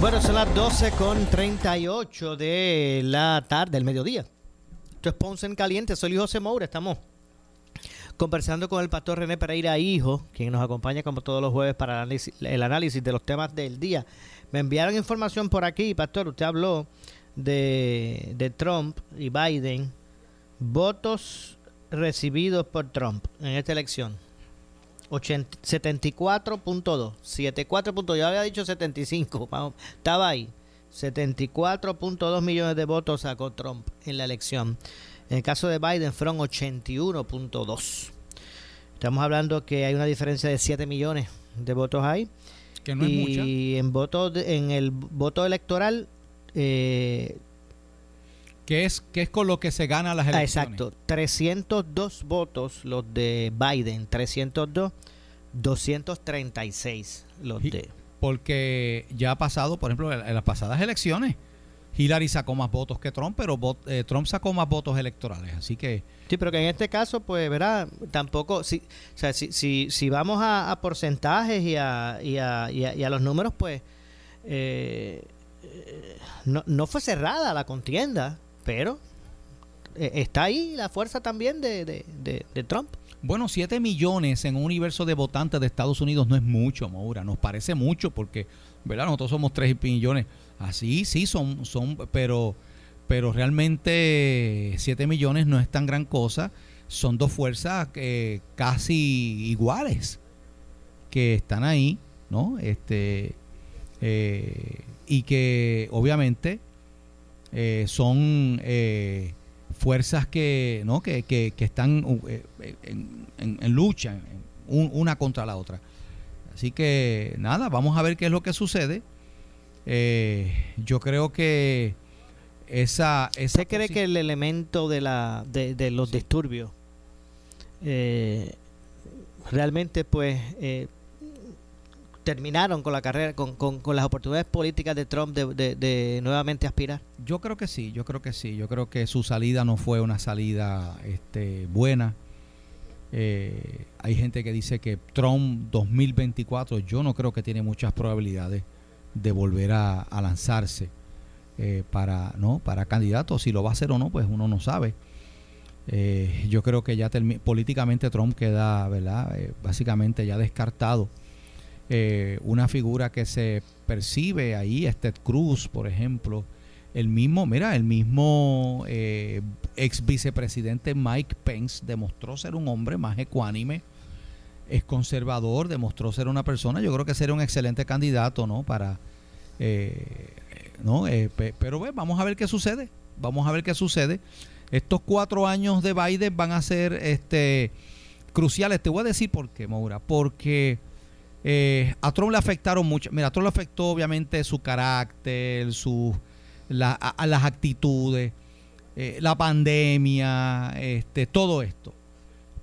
Bueno, son las 12:38 de la tarde, el mediodía. Esto es Ponce en Caliente, soy Luis José Moura, estamos conversando con el pastor René Pereira Hijo, quien nos acompaña como todos los jueves para el análisis de los temas del día. Me enviaron información por aquí, pastor, usted habló de Trump y Biden, votos recibidos por Trump en esta elección, 74.2, yo había dicho 75, estaba ahí, 74.2 millones de votos sacó Trump en la elección. En el caso de Biden fueron 81.2. Estamos hablando que hay una diferencia de 7 millones de votos ahí. Que no y es mucha. Y en el voto electoral... Que es con lo que se gana las elecciones. Exacto. 302 votos los de Biden. 302, 236 los de... Porque ya ha pasado, por ejemplo, en las pasadas elecciones... Hillary sacó más votos que Trump, pero Trump sacó más votos electorales, así que... Sí, pero que en este caso, pues, ¿verdad? Tampoco... Si vamos a porcentajes y a los números, pues, no fue cerrada la contienda, pero está ahí la fuerza también de Trump. Bueno, 7 millones en un universo de votantes de Estados Unidos no es mucho, Moura, nos parece mucho porque... ¿Verdad? Nosotros somos 3 millones. Así, sí, son pero realmente 7 millones no es tan gran cosa. son dos fuerzas casi iguales que están ahí, ¿no? Y que obviamente son fuerzas que, ¿no? que están en lucha una contra la otra. Así que nada, vamos a ver qué es lo que sucede. Yo creo que ¿usted cree que el elemento de los disturbios realmente pues terminaron con la carrera, con las oportunidades políticas de Trump de nuevamente aspirar? Yo creo que sí. Yo creo que su salida no fue una salida buena. Hay gente que dice que Trump 2024, yo no creo que tiene muchas probabilidades de volver a lanzarse para candidato. Si lo va a hacer o no, pues uno no sabe. Yo creo que ya políticamente Trump queda, ¿verdad? Básicamente ya descartado. Una figura que se percibe ahí, Ted Cruz, por ejemplo, el mismo ex vicepresidente Mike Pence demostró ser un hombre más ecuánime, es conservador, demostró ser una persona, yo creo que sería un excelente candidato, ¿no? Pero vamos a ver qué sucede. Estos 4 años de Biden van a ser cruciales. Te voy a decir por qué, Moura, porque a Trump le afectaron mucho. Mira, a Trump le afectó obviamente su carácter, las actitudes, la pandemia, todo esto.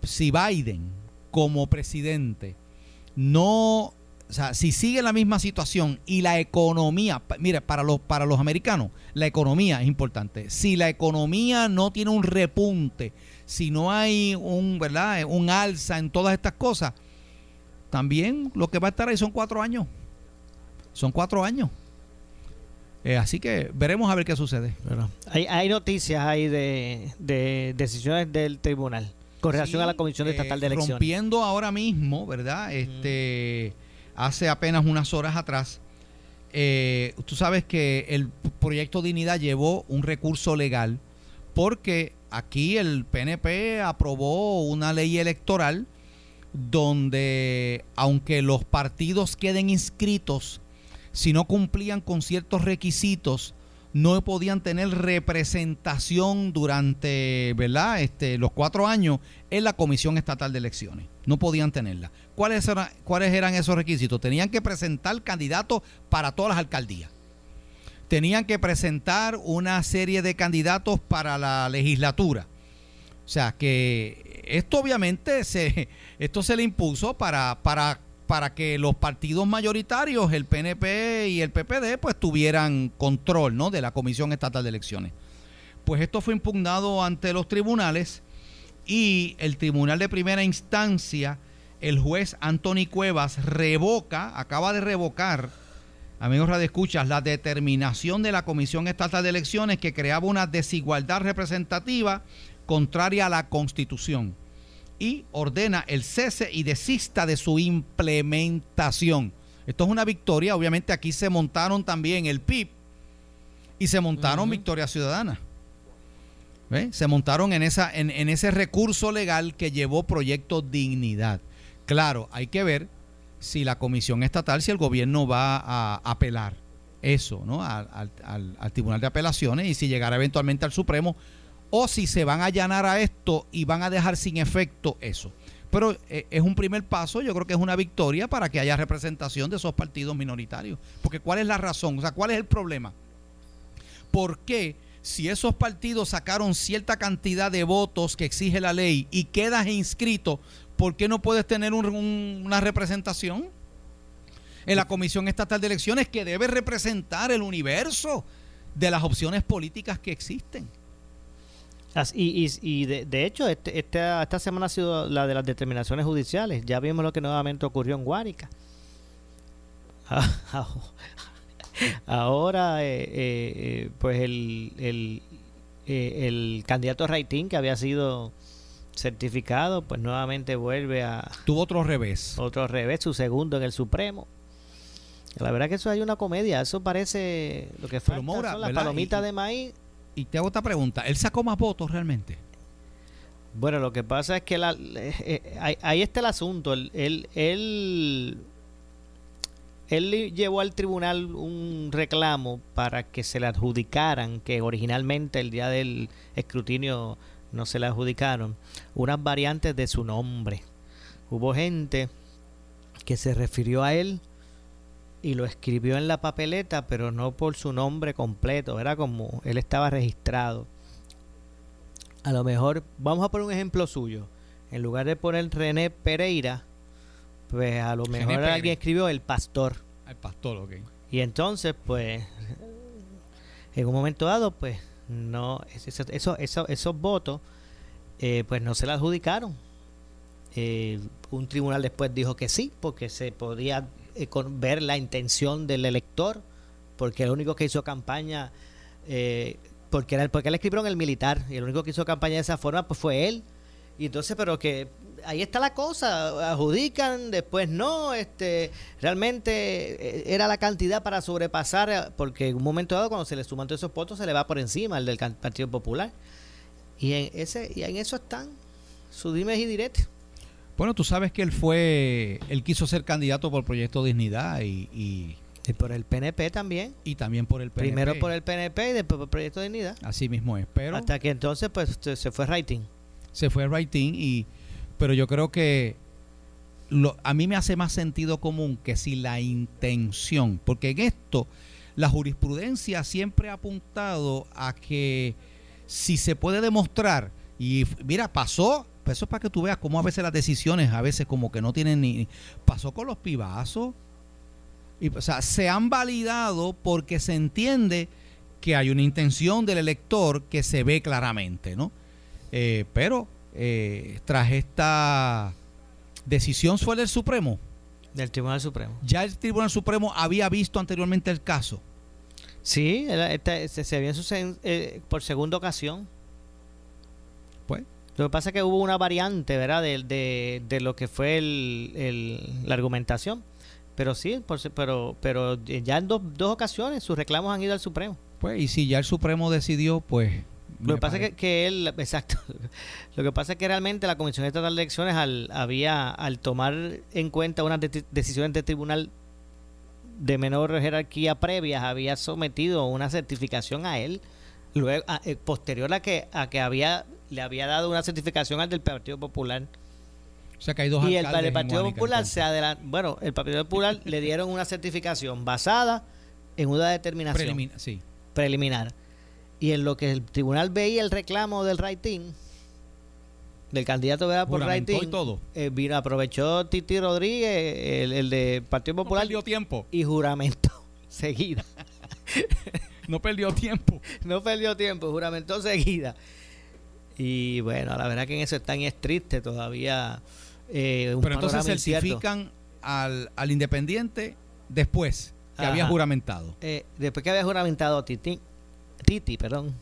Si Biden como presidente si sigue la misma situación y la economía, mire, para los americanos, la economía es importante. Si la economía no tiene un repunte, si no hay un alza en todas estas cosas, también lo que va a estar ahí son 4 años. Así que veremos a ver qué sucede. Hay noticias ahí de decisiones del tribunal con relación a la Comisión Estatal de Elecciones. Rompiendo ahora mismo, ¿verdad? Hace apenas unas horas atrás, tú sabes que el Proyecto Dignidad llevó un recurso legal porque aquí el PNP aprobó una ley electoral donde, aunque los partidos queden inscritos, si no cumplían con ciertos requisitos, no podían tener representación durante, ¿verdad? Los 4 años en la Comisión Estatal de Elecciones. No podían tenerla. ¿Cuáles eran esos requisitos? Tenían que presentar candidatos para todas las alcaldías. Tenían que presentar una serie de candidatos para la legislatura. O sea, que esto obviamente se le impuso para que los partidos mayoritarios, el PNP y el PPD, pues tuvieran control, ¿no?, de la Comisión Estatal de Elecciones. Pues esto fue impugnado ante los tribunales y el Tribunal de Primera Instancia, el juez Anthony Cuevas, acaba de revocar, amigos radioescuchas, la determinación de la Comisión Estatal de Elecciones que creaba una desigualdad representativa contraria a la Constitución, y ordena el cese y desista de su implementación. Esto es una victoria. Obviamente aquí se montaron también el PIB y se montaron Victoria Ciudadana. ¿Ve? Se montaron en ese recurso legal que llevó Proyecto Dignidad. Claro, hay que ver si la Comisión Estatal, si el gobierno va a apelar eso, ¿no?, al Tribunal de Apelaciones, y si llegará eventualmente al Supremo, o si se van a allanar a esto y van a dejar sin efecto eso. Pero es un primer paso, yo creo que es una victoria para que haya representación de esos partidos minoritarios. Porque ¿cuál es la razón? O sea, ¿cuál es el problema? ¿Por qué, si esos partidos sacaron cierta cantidad de votos que exige la ley y quedas inscrito, por qué no puedes tener una representación en la Comisión Estatal de Elecciones, que debe representar el universo de las opciones políticas que existen? Y de hecho, esta semana ha sido la de las determinaciones judiciales. Ya vimos lo que nuevamente ocurrió en Guárica. Ahora, pues el candidato Raitín, que había sido certificado, pues nuevamente vuelve a... Tuvo otro revés. Su segundo en el Supremo. La verdad que eso hay una comedia. Eso parece lo que falta, Moura, son las palomitas de maíz. Y te hago esta pregunta, ¿él sacó más votos realmente? Bueno, lo que pasa es que ahí está el asunto. Él llevó al tribunal un reclamo para que se le adjudicaran, que originalmente el día del escrutinio no se le adjudicaron, unas variantes de su nombre. Hubo gente que se refirió a él y lo escribió en la papeleta, pero no por su nombre completo, era como él estaba registrado. A lo mejor, vamos a poner un ejemplo suyo, en lugar de poner René Pereira, pues a lo mejor alguien escribió El Pastor. El Pastor, ok. Y entonces, pues, en un momento dado, pues, no, esos votos, pues no se le adjudicaron. Un tribunal después dijo que sí, porque se podía ver la intención del elector, porque el único que hizo campaña, porque le escribieron el militar, y el único que hizo campaña de esa forma pues fue él. Y entonces, pero que ahí está la cosa, adjudican, después no, realmente era la cantidad para sobrepasar, porque en un momento dado cuando se le suman todos esos votos se le va por encima el del Partido Popular. Y en eso están sus dimes y diretes. Bueno, tú sabes que él quiso ser candidato por Proyecto Dignidad y por el PNP también. Y también por el PNP. Primero por el PNP y después por el Proyecto Dignidad. Así mismo es, pero hasta que entonces pues se fue Raitín. Se fue Raitín pero yo creo que a mí me hace más sentido común que si la intención, porque en esto la jurisprudencia siempre ha apuntado a que si se puede demostrar, y mira, pasó. Eso es para que tú veas cómo a veces las decisiones a veces como que no tienen ni... Pasó con los pibazos. Y, o sea, se han validado porque se entiende que hay una intención del elector que se ve claramente, ¿no? Pero tras esta decisión fue del Supremo. Del Tribunal Supremo. Ya el Tribunal Supremo había visto anteriormente el caso. Sí, se había sucedido por segunda ocasión. Pues... Lo que pasa es que hubo una variante, ¿verdad?, de lo que fue la argumentación. Pero sí, pero ya en dos ocasiones sus reclamos han ido al Supremo. Pues, y si ya el Supremo decidió, pues... Lo que pasa es que él... Exacto. Lo que pasa es que realmente la Comisión Estatal de Elecciones al tomar en cuenta unas decisiones de tribunal de menor jerarquía previas, había sometido una certificación a él, luego posterior a que le había dado una certificación al del Partido Popular. O sea que hay dos alcaldes. Y el Partido Popular se adelantó. Bueno, el Partido Popular le dieron una certificación basada en una determinación preliminar. Y en lo que el tribunal veía el reclamo del Raitín, del candidato ¿verdad? Por Raitín, aprovechó Titi Rodríguez, el del Partido Popular. No perdió tiempo. Y juramento seguida. No perdió tiempo, juramento seguida. Y bueno, la verdad que en eso están y es triste todavía. Pero entonces certifican al independiente después que había juramentado. Después que había juramentado a Titi. Pero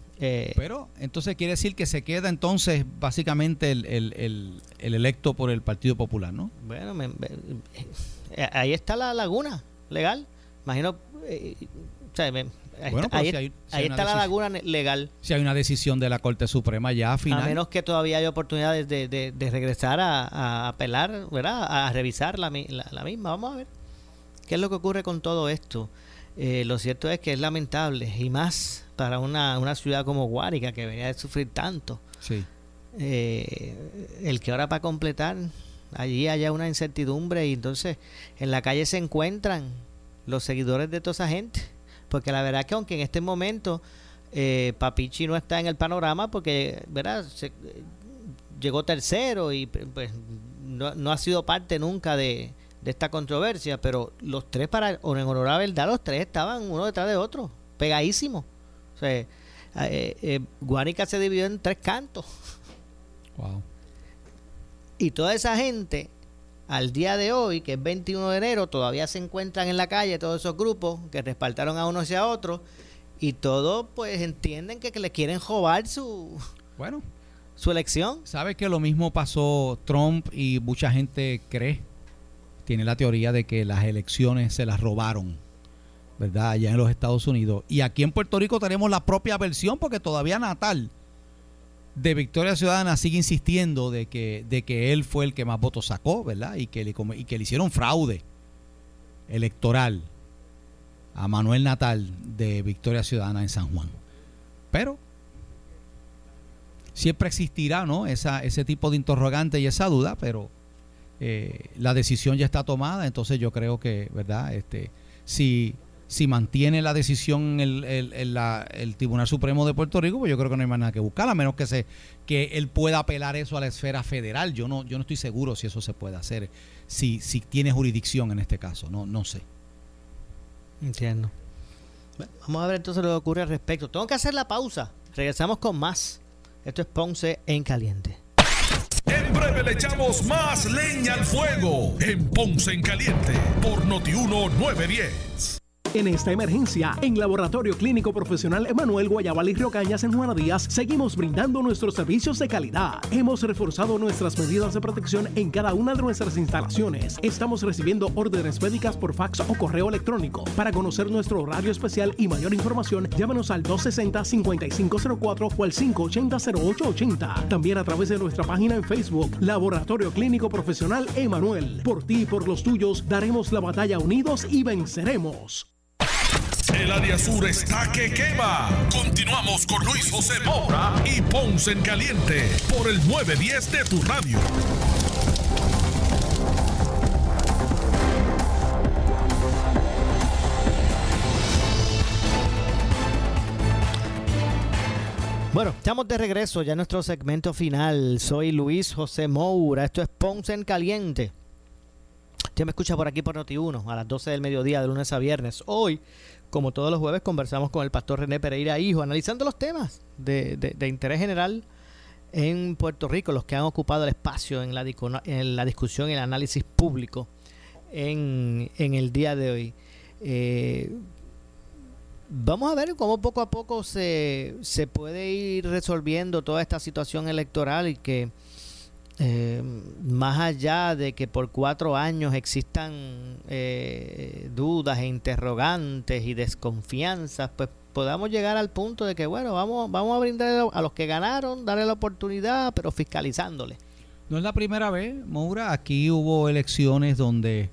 entonces quiere decir que se queda entonces básicamente el electo por el Partido Popular, ¿no? Bueno, ahí está la laguna legal. Imagino... Ahí está la laguna legal. Si hay una decisión de la Corte Suprema ya final. A menos que todavía hay oportunidades de regresar a apelar, ¿verdad? A revisar la misma. Vamos a ver qué es lo que ocurre con todo esto. Lo cierto es que es lamentable, y más para una ciudad como Guárica, que venía de sufrir tanto. Sí. El que ahora para completar, allí haya una incertidumbre, y entonces en la calle se encuentran los seguidores de toda esa gente. Porque la verdad que aunque en este momento Papichi no está en el panorama porque, ¿verdad?, llegó tercero y pues no ha sido parte nunca de esta controversia, pero los tres, en honor a verdad, los tres estaban uno detrás de otro, pegadísimos. O sea, Guárica se dividió en tres cantos. Wow. Y toda esa gente... Al día de hoy, que es 21 de enero, todavía se encuentran en la calle todos esos grupos que respaldaron a unos y a otros, y todos pues entienden que le quieren robar su elección. ¿Sabes que lo mismo pasó Trump y mucha gente tiene la teoría de que las elecciones se las robaron, ¿verdad?, allá en los Estados Unidos? Y aquí en Puerto Rico tenemos la propia versión porque todavía Natal de Victoria Ciudadana sigue insistiendo de que él fue el que más votos sacó, ¿verdad? Y que le hicieron fraude electoral a Manuel Natal de Victoria Ciudadana en San Juan. Pero siempre existirá, ¿no?, ese tipo de interrogante y esa duda, pero la decisión ya está tomada. Entonces yo creo que, ¿verdad?, si mantiene la decisión el Tribunal Supremo de Puerto Rico, pues yo creo que no hay más nada que buscar, a menos que él pueda apelar eso a la esfera federal. Yo no estoy seguro si eso se puede hacer, si tiene jurisdicción en este caso, no sé. Entiendo. Bueno, vamos a ver entonces lo que ocurre al respecto. Tengo que hacer la pausa. Regresamos con más. Esto es Ponce en Caliente. En breve le echamos más leña al fuego en Ponce en Caliente por Notiuno 910. En esta emergencia, en Laboratorio Clínico Profesional Emanuel Guayabal y Río Cañas en Juana Díaz, seguimos brindando nuestros servicios de calidad. Hemos reforzado nuestras medidas de protección en cada una de nuestras instalaciones. Estamos recibiendo órdenes médicas por fax o correo electrónico. Para conocer nuestro horario especial y mayor información, llámanos al 260-5504 o al 580-0880. También a través de nuestra página en Facebook, Laboratorio Clínico Profesional Emanuel. Por ti y por los tuyos, daremos la batalla unidos y venceremos. El área sur está que quema. Continuamos con Luis José Moura y Ponce en Caliente por el 910 de tu radio. Bueno, estamos de regreso ya en nuestro segmento final. Soy Luis José Moura. Esto es Ponce en Caliente. Usted me escucha por aquí por Noti Uno a las 12 del mediodía de lunes a viernes. Hoy, como todos los jueves, conversamos con el pastor René Pereira Hijo, analizando los temas de interés general en Puerto Rico, los que han ocupado el espacio en la discusión y el análisis público en el día de hoy. Vamos a ver cómo poco a poco se puede ir resolviendo toda esta situación electoral y que más allá de que por 4 años existan dudas e interrogantes y desconfianzas, pues podamos llegar al punto de que, bueno, vamos a brindar a los que ganaron, darle la oportunidad, pero fiscalizándole. No es la primera vez, Moura. Aquí hubo elecciones donde,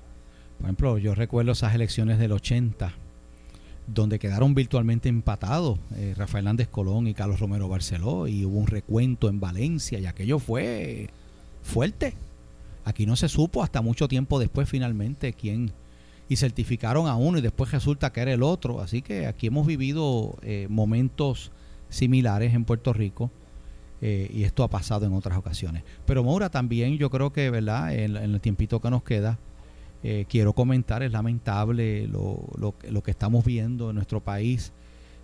por ejemplo, yo recuerdo esas elecciones del 80, donde quedaron virtualmente empatados Rafael Hernández Colón y Carlos Romero Barceló, y hubo un recuento en Valencia, y aquello fue fuerte. Aquí no se supo hasta mucho tiempo después finalmente quién, y certificaron a uno y después resulta que era el otro. Así que aquí hemos vivido momentos similares en Puerto Rico, y esto ha pasado en otras ocasiones. Pero Moura, también yo creo que, ¿verdad?, en el tiempito que nos queda, quiero comentar, es lamentable lo que estamos viendo en nuestro país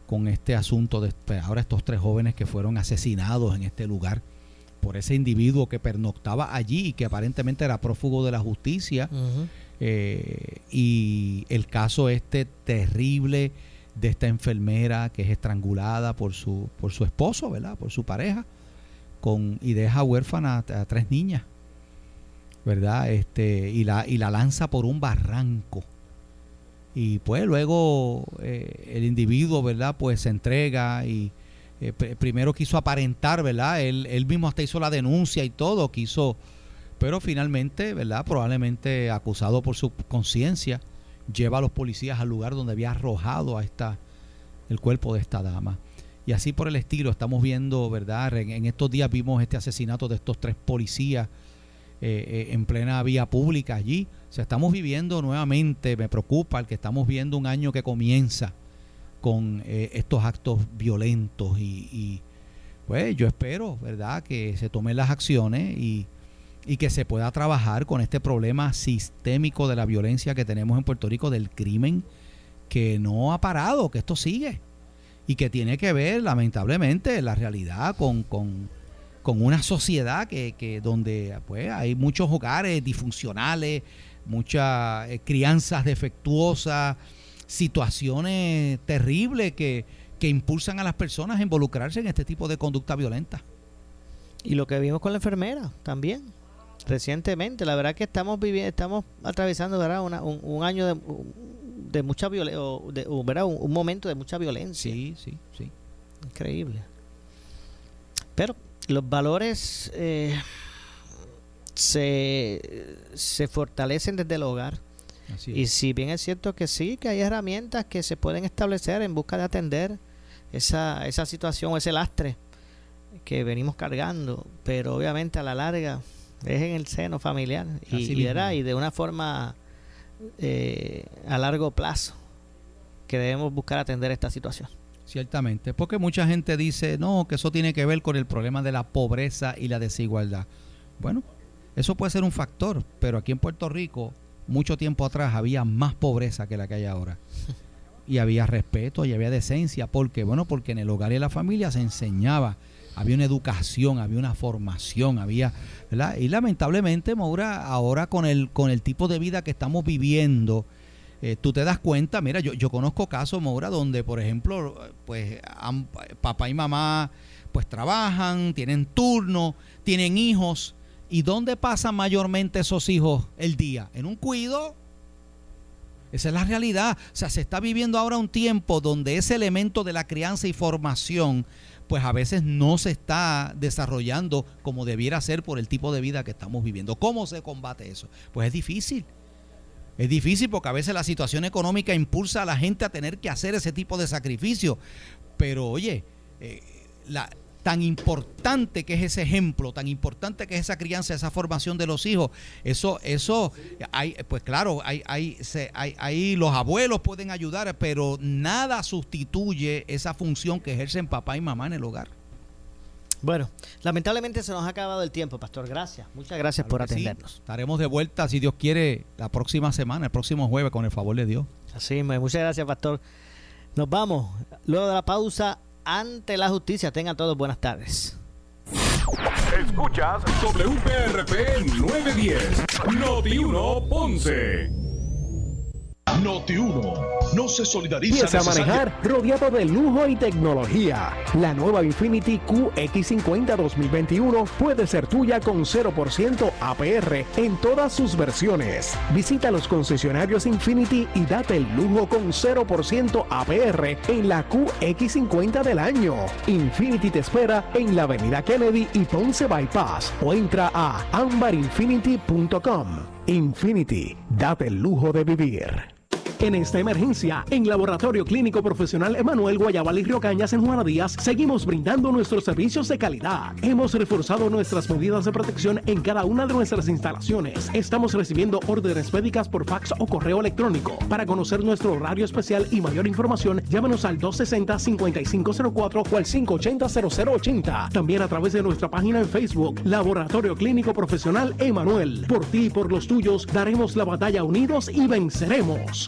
con este asunto de ahora estos 3 jóvenes que fueron asesinados en este lugar por ese individuo que pernoctaba allí y que aparentemente era prófugo de la justicia. Uh-huh. Y el caso este terrible de esta enfermera que es estrangulada por su esposo, ¿verdad?, por su pareja, y deja huérfana a 3 niñas, ¿verdad? Y la lanza por un barranco. Y pues luego el individuo, ¿verdad?, pues se entrega y primero quiso aparentar, ¿verdad? Él mismo hasta hizo la denuncia y todo, pero finalmente, ¿verdad?, probablemente acusado por su conciencia, lleva a los policías al lugar donde había arrojado el cuerpo de esta dama. Y así por el estilo estamos viendo, ¿verdad? En estos días vimos este asesinato de estos 3 policías en plena vía pública allí. O sea, estamos viviendo nuevamente, me preocupa, que estamos viendo un año que comienza con estos actos violentos, y pues yo espero, ¿verdad?, que se tomen las acciones y que se pueda trabajar con este problema sistémico de la violencia que tenemos en Puerto Rico, del crimen que no ha parado, que esto sigue y que tiene que ver, lamentablemente, la realidad con una sociedad que donde pues hay muchos hogares disfuncionales, muchas crianzas defectuosas, situaciones terribles que impulsan a las personas a involucrarse en este tipo de conducta violenta. Y lo que vimos con la enfermera también recientemente, la verdad que estamos atravesando, ¿verdad?, un año de mucha violencia, ¿verdad?, un momento de mucha violencia. Sí. Increíble. Pero los valores se fortalecen desde el hogar. Y si bien es cierto que sí, que hay herramientas que se pueden establecer en busca de atender esa situación, ese lastre que venimos cargando, pero obviamente a la larga es en el seno familiar y de una forma a largo plazo que debemos buscar atender esta situación. Ciertamente, porque mucha gente dice no, que eso tiene que ver con el problema de la pobreza y la desigualdad. Bueno, eso puede ser un factor, pero aquí en Puerto Rico mucho tiempo atrás había más pobreza que la que hay ahora. Y había respeto y había decencia. ¿Por qué? Bueno, porque en el hogar y en la familia se enseñaba. Había una educación, había una formación, había, ¿verdad? Y lamentablemente, Moura, ahora con el tipo de vida que estamos viviendo, tú te das cuenta, mira, yo conozco casos, Moura, donde, por ejemplo, pues papá y mamá pues trabajan, tienen turno, tienen hijos. ¿Y dónde pasan mayormente esos hijos el día? En un cuido. Esa es la realidad. O sea, se está viviendo ahora un tiempo donde ese elemento de la crianza y formación, pues a veces no se está desarrollando como debiera ser por el tipo de vida que estamos viviendo. ¿Cómo se combate eso? Pues es difícil. Es difícil porque a veces la situación económica impulsa a la gente a tener que hacer ese tipo de sacrificio. Pero oye, tan importante que es ese ejemplo, tan importante que es esa crianza, esa formación de los hijos, eso hay, pues claro, hay los abuelos pueden ayudar, pero nada sustituye esa función que ejercen papá y mamá en el hogar. Bueno, lamentablemente se nos ha acabado el tiempo, Pastor. Gracias, muchas gracias por atendernos. Sí, estaremos de vuelta, si Dios quiere, la próxima semana, el próximo jueves, con el favor de Dios. Así, muchas gracias, Pastor. Nos vamos, luego de la pausa, ante la justicia. Tengan todos buenas tardes. Escuchas WPRP 910, Noti Uno Ponce. Noti Uno no se solidariza. Empieza a manejar rodeado de lujo y tecnología. La nueva Infinity QX50 2021 puede ser tuya con 0% APR en todas sus versiones. Visita los concesionarios Infinity y date el lujo con 0% APR en la QX50 del año. Infinity te espera en la avenida Kennedy y Ponce Bypass o entra a ambarinfinity.com. Infinity, date el lujo de vivir. En esta emergencia, en Laboratorio Clínico Profesional Emanuel Guayabal y Río Cañas en Juana Díaz, seguimos brindando nuestros servicios de calidad. Hemos reforzado nuestras medidas de protección en cada una de nuestras instalaciones. Estamos recibiendo órdenes médicas por fax o correo electrónico. Para conocer nuestro horario especial y mayor información, llámanos al 260-5504 o al 580-0080. También a través de nuestra página en Facebook, Laboratorio Clínico Profesional Emanuel. Por ti y por los tuyos, daremos la batalla unidos y venceremos.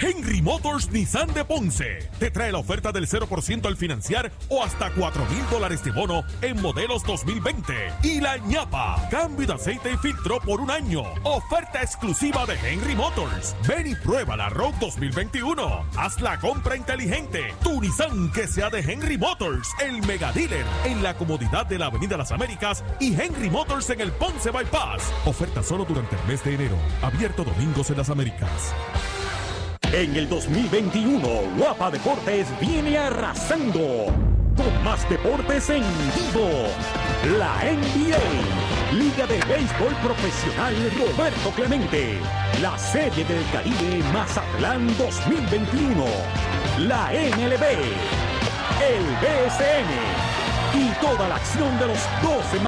Henry Motors Nissan de Ponce te trae la oferta del 0% al financiar o hasta $4,000 de bono en modelos 2020 y la ñapa, cambio de aceite y filtro por un año, oferta exclusiva de Henry Motors. Ven y prueba la Rogue 2021, haz la compra inteligente, tu Nissan que sea de Henry Motors, el mega dealer en la comodidad de la avenida Las Américas y Henry Motors en el Ponce Bypass. Oferta solo durante el mes de enero, abierto domingos en Las Américas. En el 2021, Guapa Deportes viene arrasando con más deportes en vivo. La NBA, Liga de Béisbol Profesional Roberto Clemente, la Serie del Caribe Mazatlán 2021, la MLB, el BSN y toda la acción de los 12 más.